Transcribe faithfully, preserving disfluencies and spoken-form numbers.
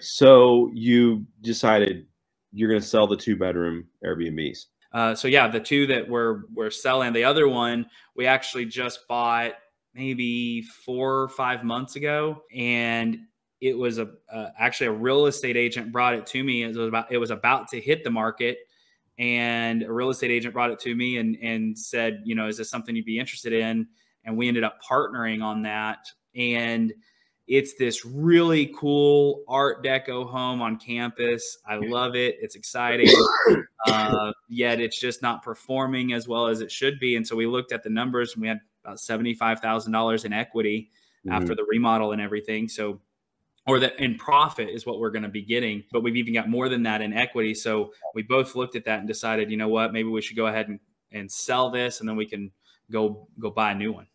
So you decided you're going to sell the two bedroom Airbnbs. Uh, so yeah, the two that we're, we're selling, the other one, we actually just bought maybe four or five months ago. And it was a, uh, actually a real estate agent brought it to me. It was about, it was about to hit the market, and a real estate agent brought it to me and, and said, you know, is this something you'd be interested in? And we ended up partnering on that. And it's this really cool Art Deco home on campus. I love it. It's exciting. Uh, yet it's just not performing as well as it should be. And so we looked at the numbers, and we had about seventy-five thousand dollars in equity mm-hmm. after the remodel and everything. So, or that in profit is what we're going to be getting, but we've even got more than that in equity. So we both looked at that and decided, you know what, maybe we should go ahead and, and sell this, and then we can go, go buy a new one.